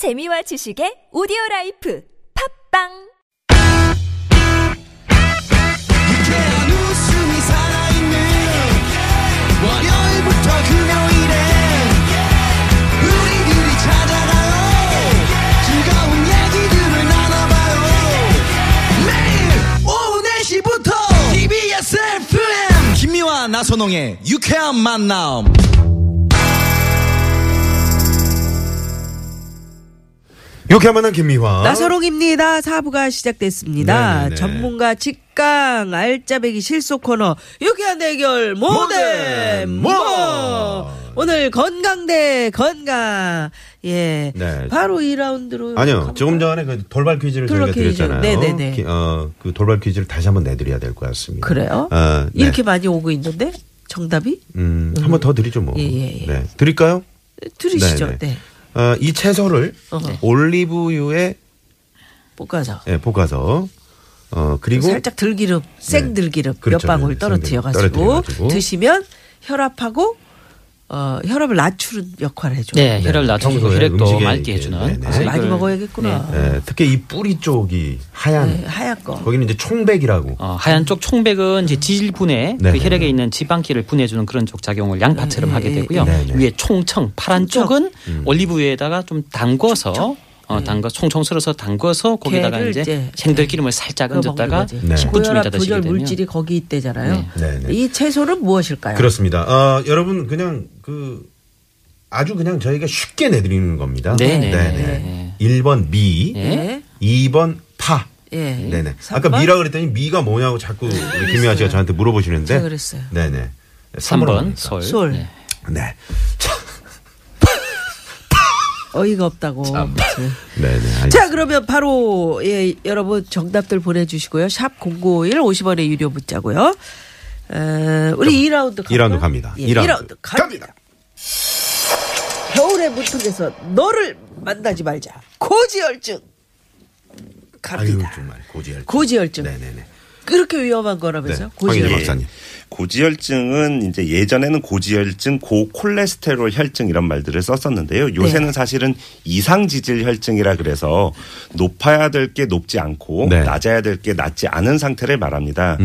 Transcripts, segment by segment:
재미와 지식의 오디오라이프 팝빵 김미화 나선홍의 유쾌한 만남. 유쾌한 만남 김미화 나선홍입니다. 4부가 시작됐습니다. 네네네. 전문가 직강 알짜배기 실속 코너 유쾌한 대결 모뎀 뭐 오늘 건강 대 건강. 예. 네. 바로 2라운드로. 아니요. 가볼까요? 조금 전에 그 돌발 퀴즈를 저희가 드렸잖아요. 네네네. 그 돌발 퀴즈를 다시 한번 내드려야 될 것 같습니다. 그래요? 네. 이렇게 많이 오고 있는데? 정답이? 한번 더 드리죠 뭐. 예. 네. 드릴까요? 드리시죠. 네네. 네. 이 채소를 올리브유에 볶아서. 네, 볶아서. 그리고. 살짝 들기름, 생들기름 몇 그렇죠. 방울 떨어뜨려가지고 드시면 혈압하고 혈압을 낮추는 역할을 해줘. 네, 혈압을 낮추고 혈액도 맑게 해주는. 아, 많이 먹어야겠구나. 네. 네, 특히 이 뿌리 쪽이 하얀 거. 거기는 이제 총백이라고. 하얀 쪽 총백은 이제 질분해 그 혈액에 있는 지방기를 분해주는 그런 쪽 작용을 양파처럼 하게 되고요. 위에 총청 파란 쪽은 올리브유에다가 좀 담궈서. 총청 썰어서 담궈서 거기다가 이제 생들기름을 살짝 얹었다가 10분쯤 있다 드시게 되면 물질이 거기 있대잖아요. 네. 이 채소는 무엇일까요? 그렇습니다. 여러분 그냥 아주 그냥 저희가 쉽게 내드리는 겁니다. 네. 1번 미, 2번 파. 네. 아까 미라 그랬더니 미가 뭐냐고 자꾸 김미아 씨가 저한테 물어보시는데. 제가 그랬어요. 네. 3번 솔. 네. 어이가 없다고. 네. 자, 그러면 바로 여러분 정답들 보내주시고요. 샵 0951 50원의 유료 문자고요. 우리 2라운드 갑니다. 2라운드 갑니다. 겨울의 문턱에서 너를 만나지 말자. 고지혈증 갑니다. 아유, 정말 고지혈증. 네네네. 그렇게 위험한 거라면서요? 고지혈증. 박사님. 고지혈증은 이제 예전에는 고지혈증, 고콜레스테롤 혈증 이런 말들을 썼었는데요. 요새는 사실은 이상지질 혈증이라 그래서 높아야 될 게 높지 않고 낮아야 될 게 낮지 않은 상태를 말합니다.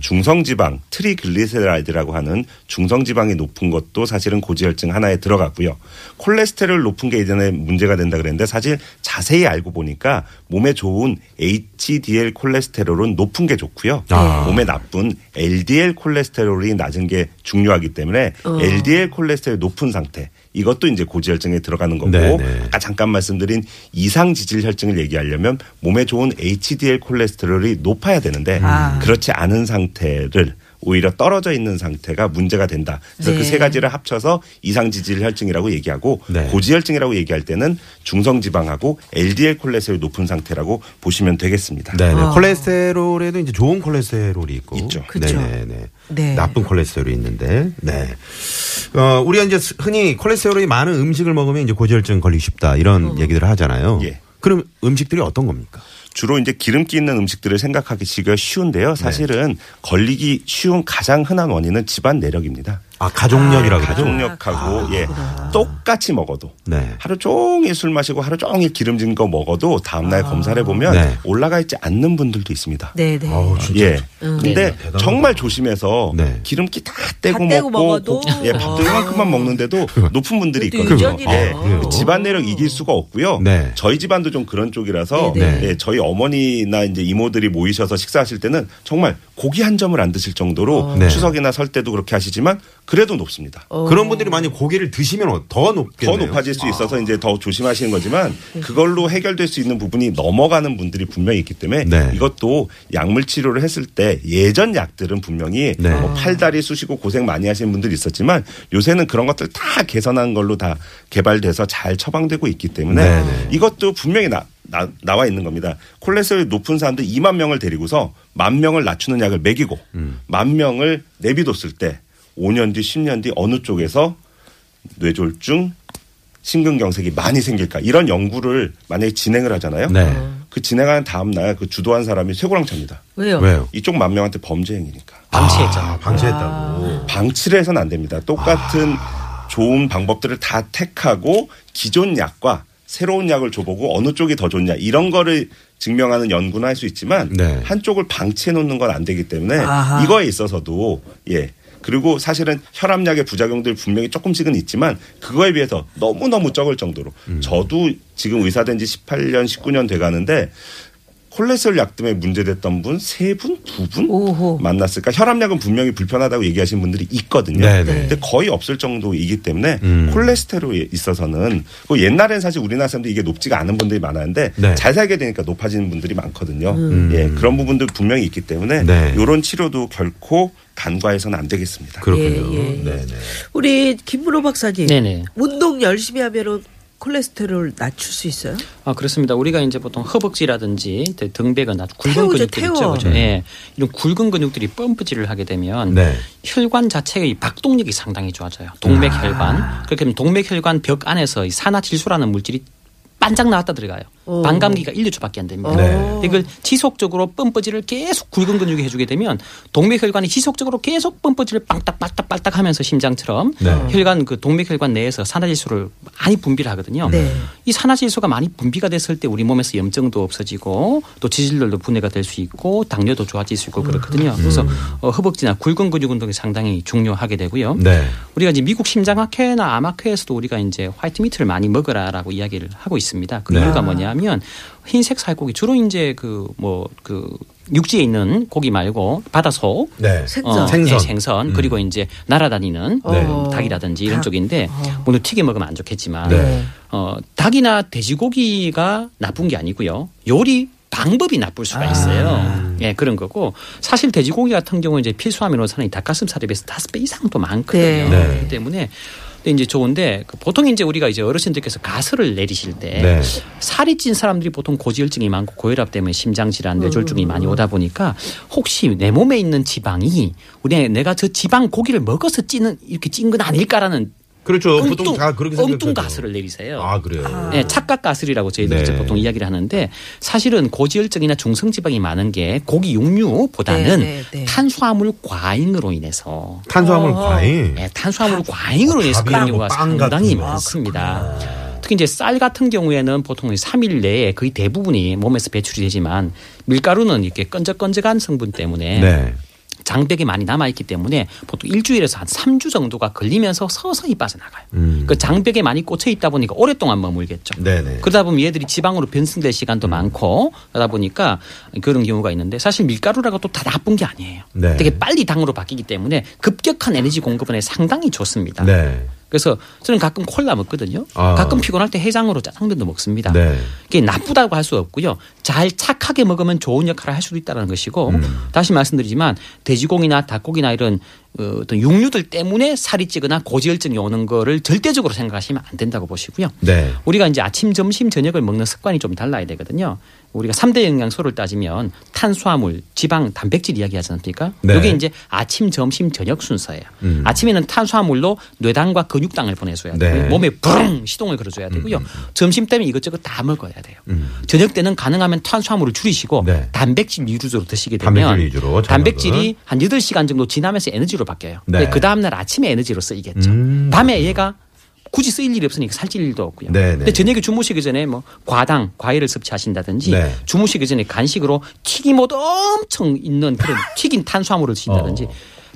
중성지방, 트리글리세라이드라고 하는 중성지방이 높은 것도 사실은 고지혈증 하나에 들어갔고요. 콜레스테롤 높은 게 예전에 문제가 된다 그랬는데 사실 자세히 알고 보니까 몸에 좋은 HDL 콜레스테롤은 높은 게 좋고요. 몸에 나쁜 LDL 콜레스테롤이 낮은 게 중요하기 때문에 LDL 콜레스테롤 높은 상태 이것도 이제 고지혈증에 들어가는 거고 아까 잠깐 말씀드린 이상지질 혈증을 얘기하려면 몸에 좋은 HDL 콜레스테롤이 높아야 되는데 그렇지 않은 상태를 오히려 떨어져 있는 상태가 문제가 된다. 그래서 그 세 가지를 합쳐서 이상지질 혈증이라고 얘기하고 고지혈증이라고 얘기할 때는 중성지방하고 LDL 콜레스테롤 높은 상태라고 보시면 되겠습니다. 콜레스테롤에도 이제 좋은 콜레스테롤이 있죠. 그렇죠. 네. 나쁜 콜레스테롤이 있는데. 네. 우리가 이제 흔히 콜레스테롤이 많은 음식을 먹으면 이제 고지혈증 걸리기 쉽다 이런 얘기들을 하잖아요. 그럼 음식들이 어떤 겁니까? 주로 이제 기름기 있는 음식들을 생각하기가 쉬운데요. 사실은 걸리기 쉬운 가장 흔한 원인은 집안 내력입니다. 가족력이라고 그러죠? 가족력하고 똑같이 먹어도 하루 종일 술 마시고 하루 종일 기름진 거 먹어도 다음날 검사를 해보면 올라가 있지 않는 분들도 있습니다. 네네. 근데 정말 조심해서 기름기 다 떼고 먹어도 밥도 이만큼만 먹는데도 높은 분들이 있거든요. 집안 내력 이길 수가 없고요. 저희 집안도 좀 그런 쪽이라서 저희 어머니나 이제 이모들이 모이셔서 식사하실 때는 정말 고기 한 점을 안 드실 정도로 추석이나 설 때도 그렇게 하시지만 그래도 높습니다. 그런 분들이 만약 고기를 드시면 더 높겠네요. 더 높아질 수 있어서 이제 더 조심하시는 거지만 그걸로 해결될 수 있는 부분이 넘어가는 분들이 분명히 있기 때문에 이것도 약물 치료를 했을 때 예전 약들은 분명히 팔다리 쑤시고 고생 많이 하시는 분들이 있었지만 요새는 그런 것들 다 개선한 걸로 다 개발돼서 잘 처방되고 있기 때문에 이것도 분명히 나와 있는 겁니다. 콜레스테롤 높은 사람들 2만 명을 데리고서 1만 명을 낮추는 약을 먹이고 1만 명을 내비뒀을 때 5년 뒤, 10년 뒤 어느 쪽에서 뇌졸중, 심근경색이 많이 생길까 이런 연구를 만약에 진행을 하잖아요. 그 진행하는 다음 날 그 주도한 사람이 쇠고랑차입니다. 왜요? 이쪽 만 명한테 범죄 행위니까. 방치했잖아요. 방치했다고. 방치를 해서는 안 됩니다. 똑같은 좋은 방법들을 다 택하고 기존 약과 새로운 약을 줘보고 어느 쪽이 더 좋냐 이런 거를 증명하는 연구는 할 수 있지만 네. 한쪽을 방치해 놓는 건 안 되기 때문에 아하. 이거에 있어서도 예. 그리고 사실은 혈압약의 부작용들 분명히 조금씩은 있지만 그거에 비해서 너무너무 적을 정도로 저도 지금 의사된 지 18년, 19년 돼가는데 콜레스테롤 약 때문에 문제됐던 분 3분, 2분 만났을까. 혈압약은 분명히 불편하다고 얘기하시는 분들이 있거든요. 네네. 근데 거의 없을 정도이기 때문에 콜레스테롤에 있어서는 옛날엔 사실 우리나라 사람들이 이게 높지가 않은 분들이 많았는데 네. 잘 살게 되니까 높아지는 분들이 많거든요. 예, 그런 부분들 분명히 있기 때문에 네. 이런 치료도 결코 간과해서는 안 되겠습니다. 그렇군요. 예, 예. 우리 김문호 박사님 네네. 운동 열심히 하면은 콜레스테롤 낮출 수 있어요? 아 그렇습니다. 우리가 이제 보통 허벅지라든지 등배가 아주 굵은 근육들 있죠, 그죠? 네. 이런 굵은 근육들이 펌프질을 하게 되면 네. 혈관 자체의 박동력이 상당히 좋아져요. 동맥혈관 그렇게 되면 동맥혈관 벽 안에서 이 산화질소라는 물질이 반짝 나왔다 들어가요. 반감기가 1~2초밖에 안 됩니다. 네. 이걸 지속적으로 펌프질을 계속 굵은 근육이 해주게 되면 동맥혈관이 지속적으로 계속 펌프질을 빵딱빵딱빵딱 하면서 심장처럼 네. 혈관 그 동맥혈관 내에서 산화질소를 많이 분비를 하거든요. 네. 이 산화질소가 많이 분비가 됐을 때 우리 몸에서 염증도 없어지고 또 지질률도 분해가 될 수 있고 당뇨도 좋아질 수 있고 그렇거든요. 그래서 허벅지나 굵은 근육 운동이 상당히 중요하게 되고요. 네. 우리가 이제 미국 심장학회나 암학회에서도 우리가 이제 화이트 미트를 많이 먹으라라고 이야기를 하고 있습니다. 그 이유가 뭐냐? 하면 흰색 살코기 주로 이제 육지에 있는 고기 말고 바다 속 네. 생선 그리고 이제 날아다니는 닭이라든지 이런 쪽인데 물론 튀겨 먹으면 안 좋겠지만 네. 닭이나 돼지고기가 나쁜 게 아니고요 요리 방법이 나쁠 수가 있어요. 예, 그런 거고 사실 돼지고기 같은 경우는 이제 필수 아미노산이 닭가슴살에 비해서 5배 이상 더 많거든요. 네. 네. 그렇기 때문에. 이제 좋은데 보통 이제 우리가 이제 어르신들께서 가설을 내리실 때 네. 살이 찐 사람들이 보통 고지혈증이 많고 고혈압 때문에 심장 질환, 뇌졸중이 많이 오다 보니까 혹시 내 몸에 있는 지방이 내가 저 지방 고기를 먹어서 이렇게 찐 건 아닐까라는 그렇죠. 보통 다 그렇게 생각해요. 엉뚱 가설을 내리세요. 아 그래요. 네, 착각 가설이라고 저희들이 네. 보통 이야기를 하는데 사실은 고지혈증이나 중성지방이 많은 게 고기 육류보다는 네, 네, 네. 탄수화물 과잉으로 인해서 탄수화물 과잉으로 인해서 그런 경우가 상당히 많습니다. 특히 이제 쌀 같은 경우에는 보통 3일 내에 거의 대부분이 몸에서 배출이 되지만 밀가루는 이렇게 끈적끈적한 성분 때문에. 네. 장벽이 많이 남아있기 때문에 보통 일주일에서 한 3주 정도가 걸리면서 서서히 빠져나가요. 그 장벽에 많이 꽂혀있다 보니까 오랫동안 머물겠죠. 네네. 그러다 보면 얘들이 지방으로 변성될 시간도 많고 그러다 보니까 그런 경우가 있는데 사실 밀가루라고 또 다 나쁜 게 아니에요. 네. 되게 빨리 당으로 바뀌기 때문에 급격한 에너지 공급은 상당히 좋습니다. 네. 그래서 저는 가끔 콜라 먹거든요. 가끔 피곤할 때 해장으로 짜장면도 먹습니다. 네. 그게 나쁘다고 할 수 없고요. 잘 착하게 먹으면 좋은 역할을 할 수도 있다는 것이고 다시 말씀드리지만 돼지고기나 닭고기나 이런 어떤 육류들 때문에 살이 찌거나 고지혈증이 오는 거를 절대적으로 생각하시면 안 된다고 보시고요. 네. 우리가 이제 아침, 점심, 저녁을 먹는 습관이 좀 달라야 되거든요. 우리가 3대 영양소를 따지면 탄수화물, 지방, 단백질 이야기하지 않습니까? 네. 이게 이제 아침, 점심, 저녁 순서예요. 아침에는 탄수화물로 뇌당과 근육당을 보내줘야 네. 되고 몸에 부릉 시동을 걸어줘야 되고요. 점심 때면 이것저것 다 먹어야 돼요. 저녁 때는 가능하면 탄수화물을 줄이시고 네. 단백질 위주로 드시게 되면 단백질이 한 8시간 정도 지나면서 에너지로 바뀌어요. 네. 그 다음날 아침에 에너지로 쓰이겠죠. 밤에 얘가 굳이 쓸 일이 없으니까 살찔 일도 없고요. 네네. 근데 저녁에 주무시기 전에 과당, 과일을 섭취하신다든지 네. 주무시기 전에 간식으로 튀김옷 엄청 있는 그런 튀긴 탄수화물을 드신다든지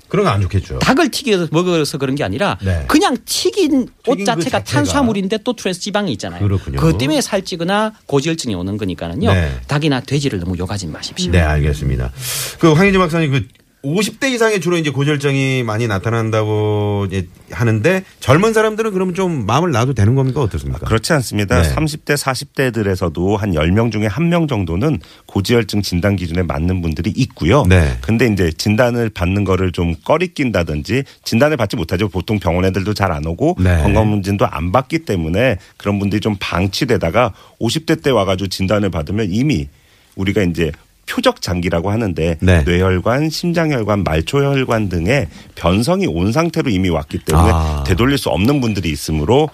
그런 거 안 좋겠죠. 닭을 튀겨서 먹어서 그런 게 아니라 네. 그냥 튀긴 옷 자체가 탄수화물인데 또 트랜스 지방이 있잖아요. 그렇군요. 그것 때문에 살찌거나 고지혈증이 오는 거니까는요. 네. 닭이나 돼지를 너무 욕하지 마십시오. 네, 알겠습니다. 그 황희진 박사님 50대 이상에 주로 이제 고지혈증이 많이 나타난다고 이제 하는데 젊은 사람들은 그럼 좀 마음을 놔도 되는 겁니까? 어떻습니까? 그렇지 않습니다. 네. 30대, 40대들에서도 한 10명 중에 1명 정도는 고지혈증 진단 기준에 맞는 분들이 있고요. 네. 근데 이제 진단을 받는 거를 좀 꺼리낀다든지 진단을 받지 못하죠. 보통 병원 애들도 잘 안 오고 네. 건강검진도 안 받기 때문에 그런 분들이 좀 방치되다가 50대 때 와가지고 진단을 받으면 이미 우리가 이제 표적 장기라고 하는데 네. 뇌혈관, 심장혈관, 말초혈관 등의 변성이 온 상태로 이미 왔기 때문에 되돌릴 수 없는 분들이 있으므로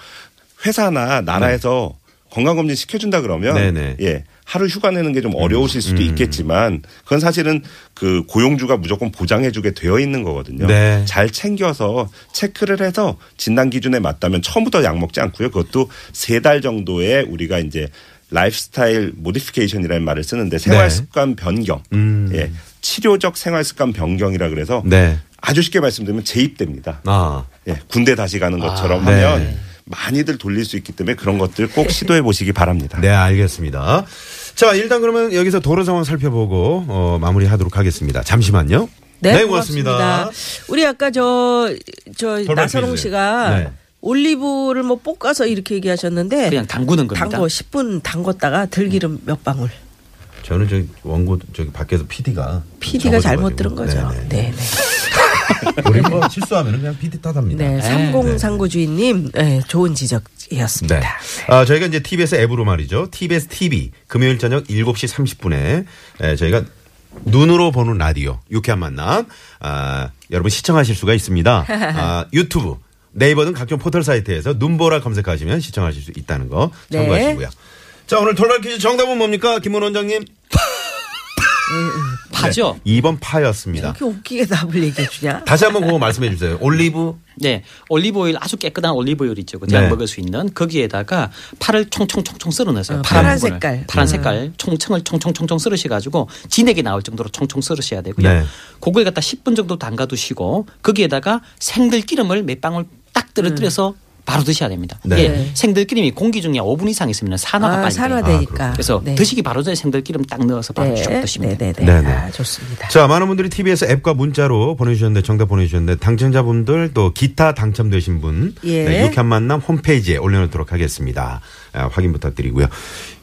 회사나 나라에서 네. 건강검진 시켜준다 그러면 네네. 예 하루 휴가 내는 게 좀 어려우실 수도 있겠지만 그건 사실은 그 고용주가 무조건 보장해주게 되어 있는 거거든요. 네. 잘 챙겨서 체크를 해서 진단 기준에 맞다면 처음부터 약 먹지 않고요. 그것도 3달 정도에 우리가 이제 라이프스타일 모디피케이션이라는 말을 쓰는데 생활습관 네. 변경, 예 치료적 생활습관 변경이라 그래서 네. 아주 쉽게 말씀드리면 재입대입니다. 아. 예, 군대 다시 가는 것처럼 아, 하면. 네. 많이들 돌릴 수 있기 때문에 그런 것들 꼭 시도해 보시기 바랍니다. 네, 알겠습니다. 자, 일단 그러면 여기서 도로 상황 살펴보고 마무리하도록 하겠습니다. 잠시만요. 네, 네 고맙습니다. 우리 아까 저 나선홍 씨가 네. 올리브를 뭐 볶아서 이렇게 얘기하셨는데 그냥 담그는 겁니다. 10분 담궜다가 들기름 몇 방울. 저는 저기 원고 저기 밖에서 PD가 잘못 들은 거죠. 네. 우리 뭐 실수하면 그냥 PD 탓합니다. 네, 3039 주인님 네, 좋은 지적이었습니다. 네. 아, 저희가 이제 TBS 앱으로 말이죠. TBS TV 금요일 저녁 7시 30분에 네, 저희가 눈으로 보는 라디오 유쾌한 만남 아, 여러분 시청하실 수가 있습니다. 아, 유튜브 네이버는 각종 포털 사이트에서 눈보라 검색하시면 시청하실 수 있다는 거 참고하시고요. 네. 자 오늘 돌발 퀴즈 정답은 뭡니까? 김문호 원장님. 파죠. 네, 2번 파였습니다. 이렇게 웃기게 답을 얘기해 주냐? 다시 한번 그거 말씀해 주세요. 올리브. 네, 올리브 오일 아주 깨끗한 올리브 오일 있죠. 제가 네. 먹을 수 있는 거기에다가 파를 총총총총 썰어 넣으세요. 파란 색깔. 파란 색깔 총청을 총총총총 썰으셔 가지고 진액이 나올 정도로 총총 썰으셔야 되고요. 네. 고거에 갖다 10분 정도 담가 두시고 거기에다가 생들기름을 몇 방울 딱 떨어뜨려서 바로 드셔야 됩니다. 네. 예, 생들기름이 공기 중에 5분 이상 있으면 산화가 빨리 산화되니까. 그래서 네. 드시기 바로 전에 생들기름 딱 넣어서 바로 쭉 네. 드시면 됩니다. 네네. 아, 좋습니다. 자, 많은 분들이 TBS 앱과 문자로 보내주셨는데 정답 보내주셨는데 당첨자분들 또 기타 당첨되신 분 예. 네, 유쾌한 만남 홈페이지에 올려놓도록 하겠습니다. 아, 확인 부탁드리고요.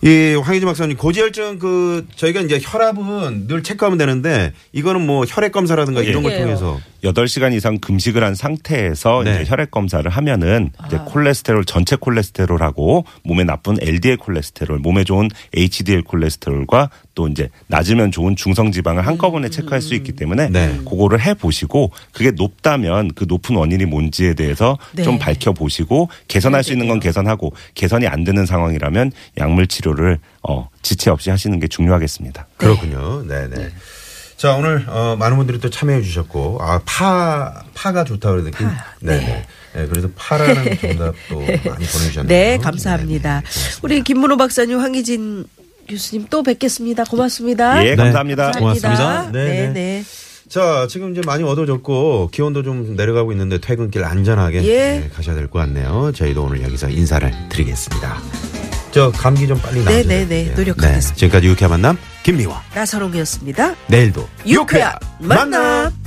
이 황희진 박사님 고지혈증 그 저희가 이제 혈압은 늘 체크하면 되는데 이거는 뭐 혈액 검사라든가 예. 이런 걸 통해서 8시간 이상 금식을 한 상태에서 네. 이제 혈액 검사를 하면은 이제 콜레스테롤 전체 콜레스테롤하고 몸에 나쁜 LDL 콜레스테롤, 몸에 좋은 HDL 콜레스테롤과 또 이제 낮으면 좋은 중성 지방을 한꺼번에 체크할 수 있기 때문에 네. 그거를 해 보시고 그게 높다면 그 높은 원인이 뭔지에 대해서 네. 좀 밝혀 보시고 개선할 수 있는 건 개선하고 개선이 안 되는 상황이라면 약물 치료를 지체 없이 하시는 게 중요하겠습니다. 네. 그렇군요. 네, 네. 자 오늘 많은 분들이 또 참여해 주셨고 아 파가 좋다 그러는데 네. 네. 네 그래서 파라는 정답도 많이 보내주셨네요. 네 감사합니다. 네, 우리 김문호 박사님 황희진 교수님 또 뵙겠습니다. 고맙습니다. 예 네, 감사합니다. 고맙습니다. 네네. 네. 자 지금 이제 많이 어두워졌고 기온도 좀 내려가고 있는데 퇴근길 안전하게 예. 네, 가셔야 될 것 같네요. 저희도 오늘 여기서 인사를 드리겠습니다. 저 감기 좀 빨리 나아져야 돼요. 네네네 노력하겠습니다. 네, 지금까지 유쾌한 만남 김미화 나선홍이었습니다. 내일도 유쾌한 만남.